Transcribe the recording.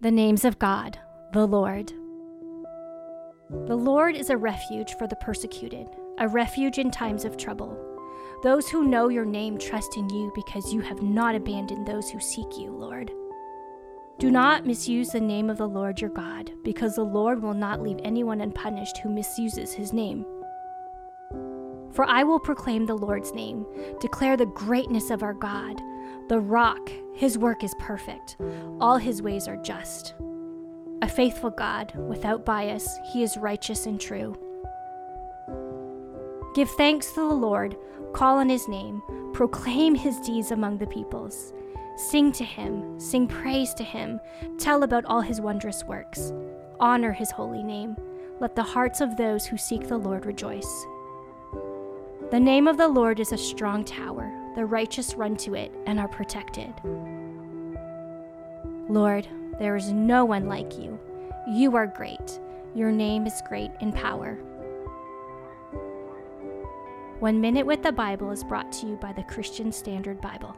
The names of God, the Lord. The Lord is a refuge for the persecuted, a refuge in times of trouble. Those who know your name trust in you because you have not abandoned those who seek you, Lord. Do not misuse the name of the Lord your God, because the Lord will not leave anyone unpunished who misuses his name. For I will proclaim the Lord's name, declare the greatness of our God, the rock. His work is perfect. All his ways are just. A faithful God, without bias, he is righteous and true. Give thanks to the Lord, call on his name, proclaim his deeds among the peoples. Sing to him, sing praise to him, tell about all his wondrous works. Honor his holy name. Let the hearts of those who seek the Lord rejoice. The name of the Lord is a strong tower. The righteous run to it and are protected. Lord, there is no one like you. You are great. Your name is great in power. 1 Minute with the Bible is brought to you by the Christian Standard Bible.